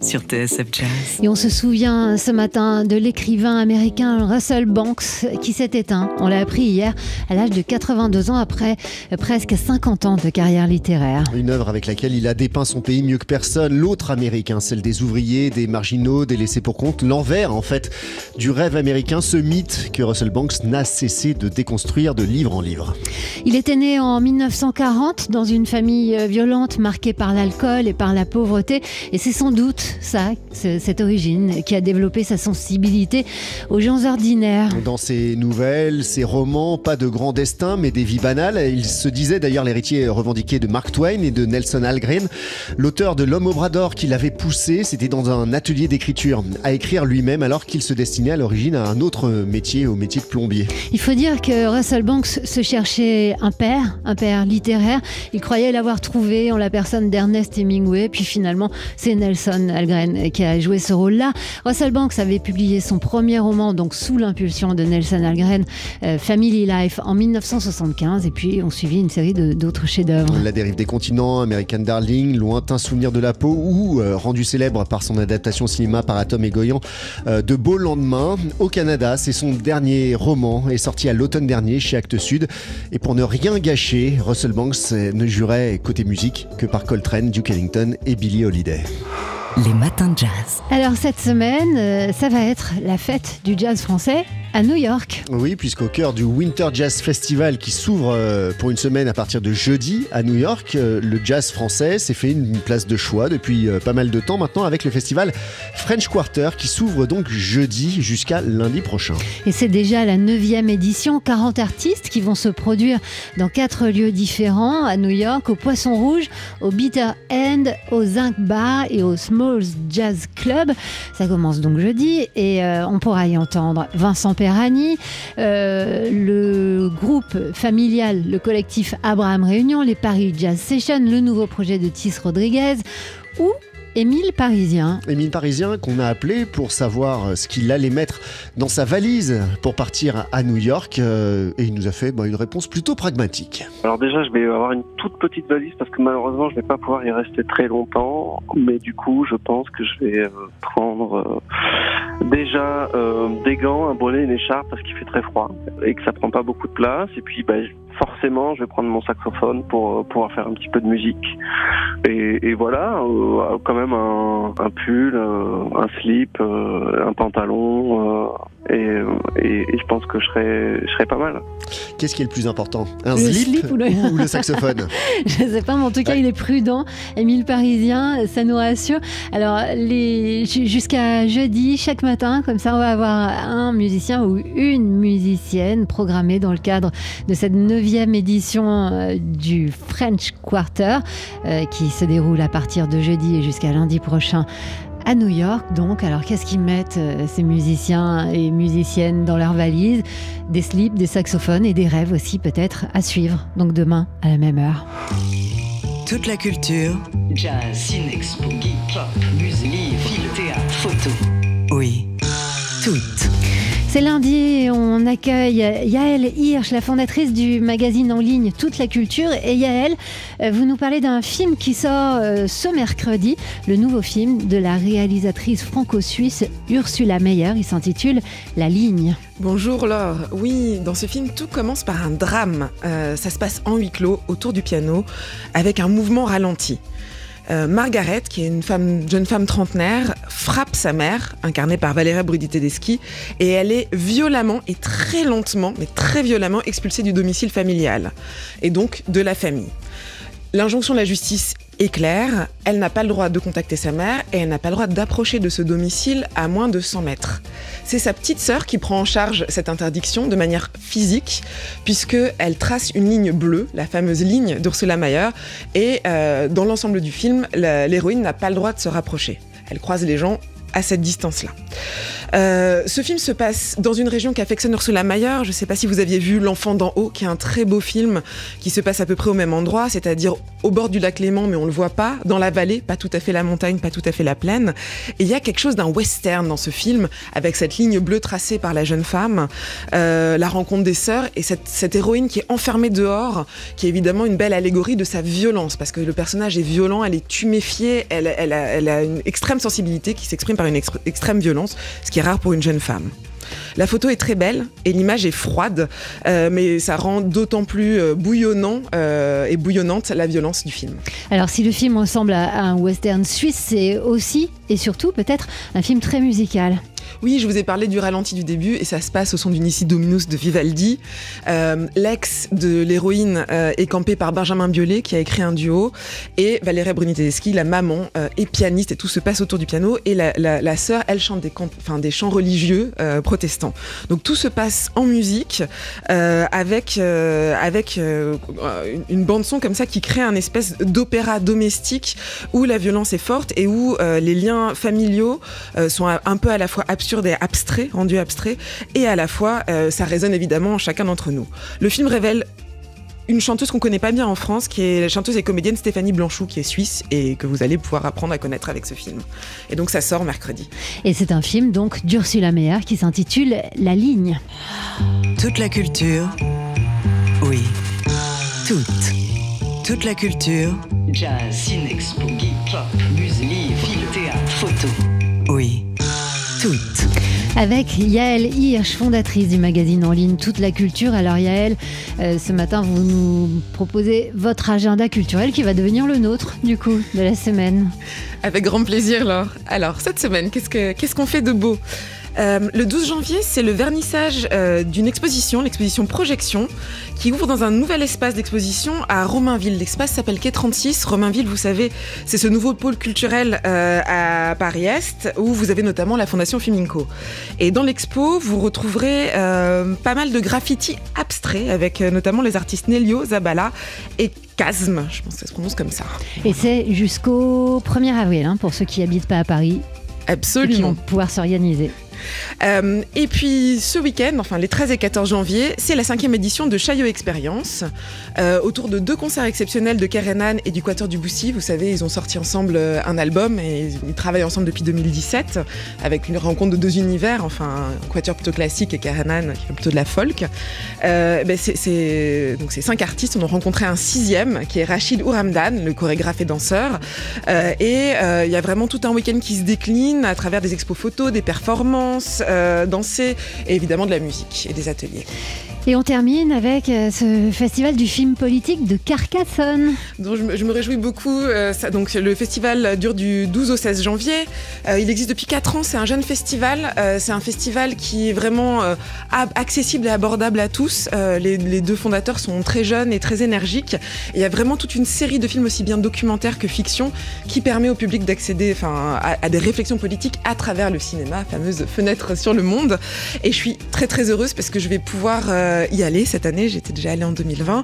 sur TSF Jazz. Et on se souvient ce matin de l'écrivain américain Russell Banks qui s'est éteint. On l'a appris hier à l'âge de 82 ans après presque 50 ans de carrière littéraire. Une œuvre avec laquelle il a dépeint son pays mieux que personne. L'autre américain, celle des ouvriers, des marginaux, des laissés pour compte. L'envers en fait du rêve américain, ce mythe que Russell Banks n'a cessé de déconstruire de livre en livre. Il était né en 1940 dans une famille violente marquée par l'alcool et par la pauvreté. Et c'est sans doute cette origine qui a développé sa sensibilité aux gens ordinaires. Dans ses nouvelles, ses romans, pas de grand destin mais des vies banales. Il se disait d'ailleurs l'héritier revendiqué de Mark Twain et de Nelson Algren. L'auteur de L'Homme au bras d'or qui l'avait poussé, c'était dans un atelier d'écriture, à écrire lui-même alors qu'il se destinait à l'origine à un autre métier, au métier de plombier. Il faut dire que Russell Banks se cherchait un père littéraire. Il croyait l'avoir trouvé en la personne d'Ernest Hemingway, puis finalement c'est Nelson Algren qui a joué ce rôle-là. Russell Banks avait publié son premier roman donc sous l'impulsion de Nelson Algren, Family Life, en 1975, et puis on suivit une série d'autres chefs-d'œuvre. La dérive des continents, American Darling, Lointain souvenir de la peau ou rendu célèbre par son adaptation cinéma par Atom Egoyan, De beaux lendemains. Au Canada, c'est son dernier roman, est sorti à l'automne dernier chez Actes Sud, et pour ne rien gâcher, Russell Banks ne jurait côté musique que par Coltrane, Duke Ellington et Billie Holiday. Les matins de jazz. Alors cette semaine, ça va être la fête du jazz français à New York. Oui, puisqu'au cœur du Winter Jazz Festival qui s'ouvre pour une semaine à partir de jeudi à New York, le jazz français s'est fait une place de choix depuis pas mal de temps maintenant avec le festival French Quarter qui s'ouvre donc jeudi jusqu'à lundi prochain. Et c'est déjà la 9e édition, 40 artistes qui vont se produire dans 4 lieux différents à New York, au Poisson Rouge, au Bitter End, au Zinc Bar et au Smalls Jazz Club. Ça commence donc jeudi et on pourra y entendre Vincent Pérez Rani, le groupe familial, le collectif Abraham Réunion, les Paris Jazz Session, le nouveau projet de Tis Rodriguez ou Émile Parisien. Émile Parisien qu'on a appelé pour savoir ce qu'il allait mettre dans sa valise pour partir à New York et il nous a fait une réponse plutôt pragmatique. Alors déjà je vais avoir une toute petite valise parce que malheureusement je ne vais pas pouvoir y rester très longtemps, mais du coup je pense que je vais prendre déjà des gants, un bonnet, une écharpe parce qu'il fait très froid et que ça prend pas beaucoup de place, et puis forcément je vais prendre mon saxophone pour pouvoir faire un petit peu de musique et voilà, quand même un pull, un slip, un pantalon et je pense que je serai pas mal. Qu'est-ce qui est le plus important ? Un slip ou le saxophone ? Je sais pas, mais en tout cas Il est prudent, Émile Parisien, ça nous rassure. Alors jusqu'à jeudi, chaque matin, comme ça on va avoir un musicien ou une musicienne programmée dans le cadre de cette 9e édition du French Quarter qui se déroule à partir de jeudi et jusqu'à lundi prochain à New York. Donc, alors qu'est-ce qu'ils mettent ces musiciens et musiciennes dans leurs valises ? Des slips, des saxophones et des rêves aussi peut-être à suivre. Donc demain à la même heure. Toute la culture, jazz, ciné, expo, geek, pop, musée, livre, théâtre, photo. Oui, toutes. C'est lundi, on accueille Yaël Hirsch, la fondatrice du magazine en ligne Toute la Culture. Et Yaël, vous nous parlez d'un film qui sort ce mercredi, le nouveau film de la réalisatrice franco-suisse Ursula Meier. Il s'intitule La Ligne. Bonjour Laure. Oui, dans ce film, tout commence par un drame. Ça se passe en huis clos, autour du piano, avec un mouvement ralenti. Margaret, qui est une jeune femme trentenaire, frappe sa mère, incarnée par Valeria Bruni Tedeschi, et elle est violemment et très lentement, mais très violemment expulsée du domicile familial, et donc de la famille. L'injonction de la justice est claire, elle n'a pas le droit de contacter sa mère et elle n'a pas le droit d'approcher de ce domicile à moins de 100 mètres. C'est sa petite sœur qui prend en charge cette interdiction de manière physique puisqu'elle trace une ligne bleue, la fameuse ligne d'Ursula Meier, et dans l'ensemble du film, l'héroïne n'a pas le droit de se rapprocher. Elle croise les gens à cette distance-là. Ce film se passe dans une région qu'affectionne Ursula Meier. Je ne sais pas si vous aviez vu L'Enfant d'en haut, qui est un très beau film qui se passe à peu près au même endroit, c'est-à-dire au bord du lac Léman, mais on ne le voit pas, dans la vallée, pas tout à fait la montagne, pas tout à fait la plaine. Et il y a quelque chose d'un western dans ce film, avec cette ligne bleue tracée par la jeune femme, la rencontre des sœurs, et cette héroïne qui est enfermée dehors, qui est évidemment une belle allégorie de sa violence, parce que le personnage est violent, elle est tuméfiée, elle a une extrême sensibilité qui s'exprime par une extrême violence, ce qui est rare pour une jeune femme. La photo est très belle et l'image est froide, mais ça rend d'autant plus bouillonnante la violence du film. Alors si le film ressemble à un western suisse, c'est aussi et surtout peut-être un film très musical. Oui, je vous ai parlé du ralenti du début et ça se passe au son du Nisi Dominus de Vivaldi. L'ex de l'héroïne est campée par Benjamin Biolay qui a écrit un duo, et Valeria Bruni Tedeschi, la maman, est pianiste et tout se passe autour du piano, et la sœur, elle chante des chants religieux protestants. Donc tout se passe en musique avec une bande-son comme ça qui crée un espèce d'opéra domestique où la violence est forte et où les liens familiaux sont un peu à la fois absurde et abstrait, rendu abstrait, et à la fois ça résonne évidemment en chacun d'entre nous. Le film révèle une chanteuse qu'on connaît pas bien en France, qui est la chanteuse et comédienne Stéphanie Blanchou, qui est suisse et que vous allez pouvoir apprendre à connaître avec ce film. Et donc ça sort mercredi. Et c'est un film donc d'Ursula Meier qui s'intitule La Ligne. Toute la culture, oui, toute la culture, jazz, ciné, expo, geek, pop, musique, livres, théâtre, photo, oui. Avec Yaël Hirsch, fondatrice du magazine en ligne Toute la Culture. Alors Yaël, ce matin vous nous proposez votre agenda culturel qui va devenir le nôtre du coup de la semaine. Avec grand plaisir Laure. Alors cette semaine, qu'est-ce qu'on fait de beau ? Le 12 janvier, c'est le vernissage d'une exposition, l'exposition Projection, qui ouvre dans un nouvel espace d'exposition à Romainville. L'espace s'appelle Quai 36. Romainville, vous savez, c'est ce nouveau pôle culturel à Paris-Est, où vous avez notamment la Fondation Flamenco. Et dans l'expo, vous retrouverez pas mal de graffitis abstraits, avec notamment les artistes Nelio, Zabala et Kazm. Je pense que ça se prononce comme ça. Et c'est jusqu'au 1er avril, hein, pour ceux qui n'habitent pas à Paris. Absolument. Et qui vont pouvoir s'organiser. Et puis ce week-end, enfin les 13 et 14 janvier, c'est la 5e édition de Chaillot Expérience, autour de 2 concerts exceptionnels de Karenan et du Quatuor du Boussy. Vous savez, ils ont sorti ensemble un album et ils travaillent ensemble depuis 2017, avec une rencontre de 2 univers, enfin un Quatuor plutôt classique et Karenan qui fait plutôt de la folk. Donc ces 5 artistes, on a rencontré un 6e qui est Rachid Ouramdan, le chorégraphe et danseur, et il y a vraiment tout un week-end qui se décline à travers des expos photos, des performances, danser et évidemment de la musique et des ateliers. Et on termine avec ce festival du film politique de Carcassonne. Donc je me réjouis beaucoup. Donc le festival dure du 12 au 16 janvier. Il existe depuis 4 ans. C'est un jeune festival. C'est un festival qui est vraiment accessible et abordable à tous. Les 2 fondateurs sont très jeunes et très énergiques. Et il y a vraiment toute une série de films aussi bien documentaires que fiction qui permet au public d'accéder, enfin, à des réflexions politiques à travers le cinéma, fameuse fenêtre sur le monde. Et je suis très très heureuse parce que je vais pouvoir y aller cette année. J'étais déjà allée en 2020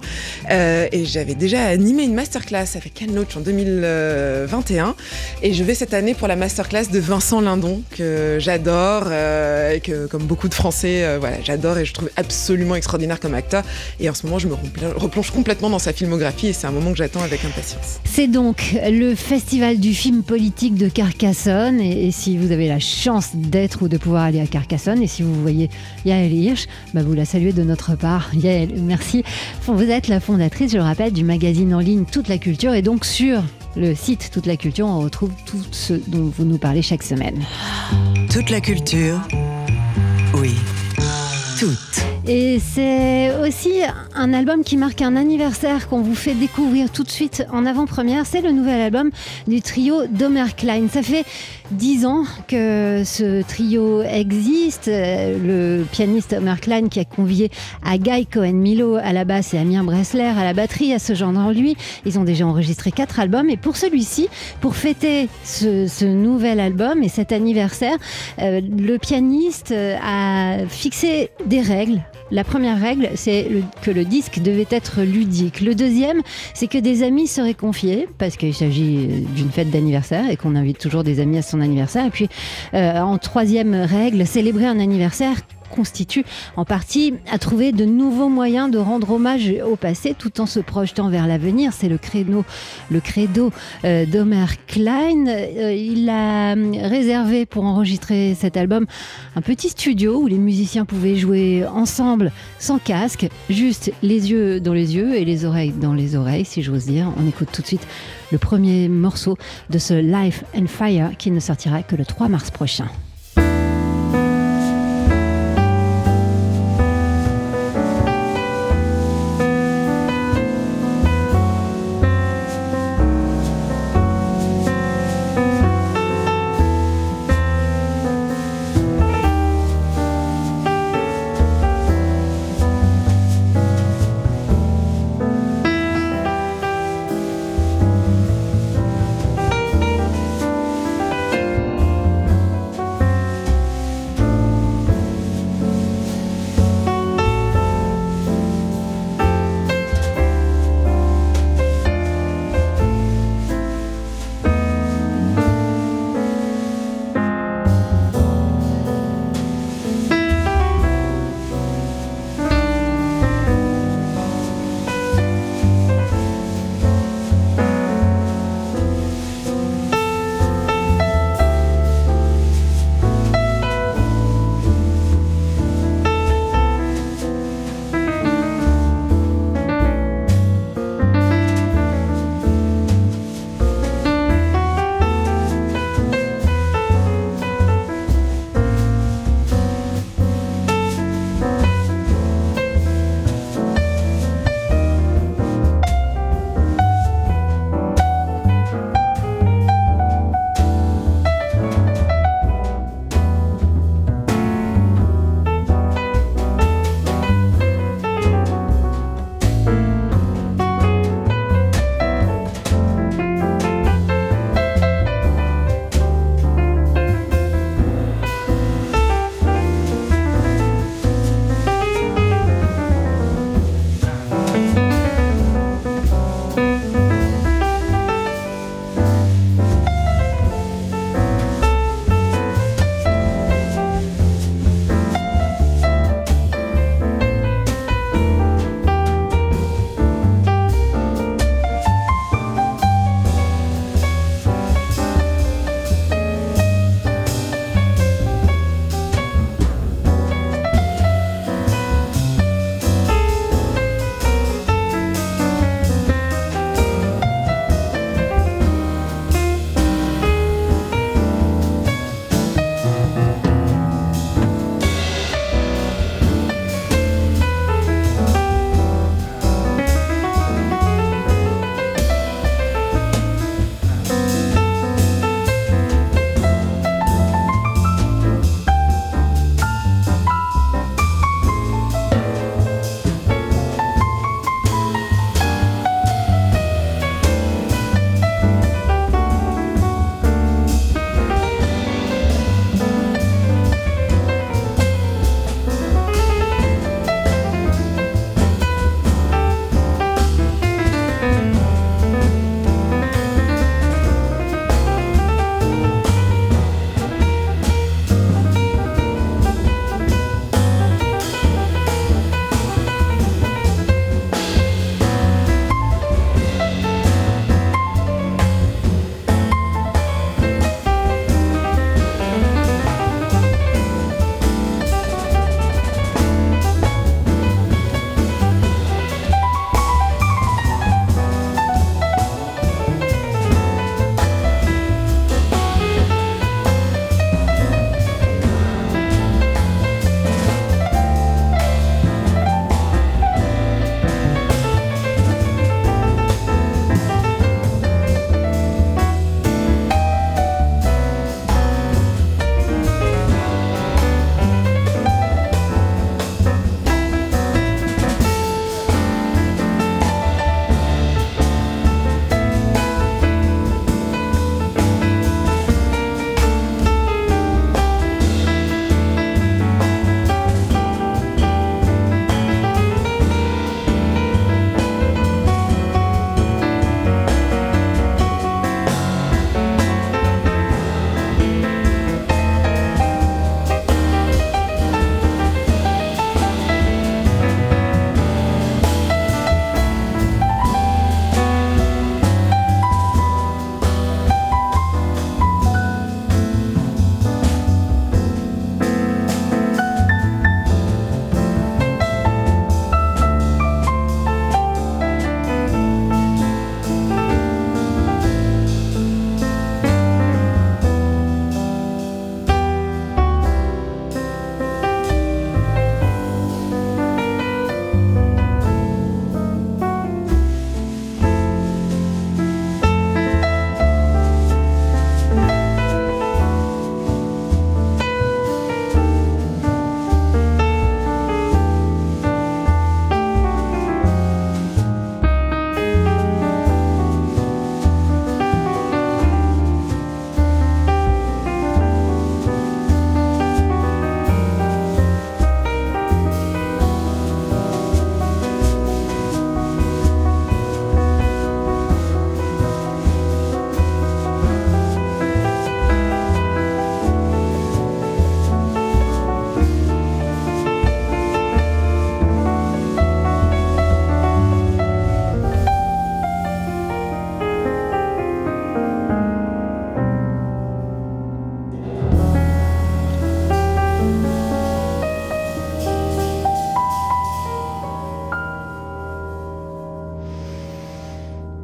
et j'avais déjà animé une masterclass avec Ken Loach en 2021, et je vais cette année pour la masterclass de Vincent Lindon, que j'adore et que, comme beaucoup de Français, j'adore et je trouve absolument extraordinaire comme acteur, et en ce moment je me replonge complètement dans sa filmographie et c'est un moment que j'attends avec impatience. C'est donc le festival du film politique de Carcassonne, et si vous avez la chance d'être ou de pouvoir aller à Carcassonne, et si vous voyez Yaël Hirsch, bah vous la saluez de notre part. Yaël, merci. Vous êtes la fondatrice, je le rappelle, du magazine en ligne Toute la Culture, et donc sur le site Toute la Culture, on retrouve tout ce dont vous nous parlez chaque semaine. Toute la culture, oui, toute. Et c'est aussi un album qui marque un anniversaire qu'on vous fait découvrir tout de suite en avant-première. C'est le nouvel album du trio Domerklein. Ça fait 10 ans que ce trio existe. Le pianiste Domerklein qui a convié à Guy Cohen-Milo à la basse et Amir Bressler à la batterie, à ce genre en lui. Ils ont déjà enregistré 4 albums. Et pour celui-ci, pour fêter ce nouvel album et cet anniversaire, le pianiste a fixé des règles La première règle, c'est que le disque devait être ludique. Le deuxième, c'est que des amis seraient confiés, parce qu'il s'agit d'une fête d'anniversaire et qu'on invite toujours des amis à son anniversaire. Et puis, en troisième règle, célébrer un anniversaire constitue en partie à trouver de nouveaux moyens de rendre hommage au passé tout en se projetant vers l'avenir. C'est le credo d'Homer Klein. Il a réservé pour enregistrer cet album un petit studio où les musiciens pouvaient jouer ensemble sans casque, juste les yeux dans les yeux et les oreilles dans les oreilles, si j'ose dire. On écoute tout de suite le premier morceau de ce Life and Fire qui ne sortira que le 3 mars prochain.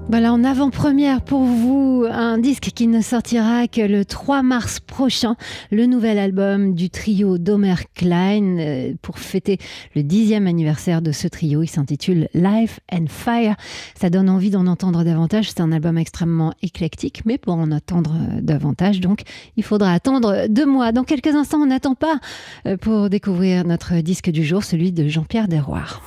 Voilà, en avant-première pour vous, un disque qui ne sortira que le 3 mars prochain, le nouvel album du trio d'Homer Klein. Pour fêter le 10e anniversaire de ce trio, il s'intitule Life and Fire. Ça donne envie d'en entendre davantage, c'est un album extrêmement éclectique, mais pour en entendre davantage, donc, il faudra attendre 2 mois. Dans quelques instants, on n'attend pas pour découvrir notre disque du jour, celui de Jean-Pierre Derouard.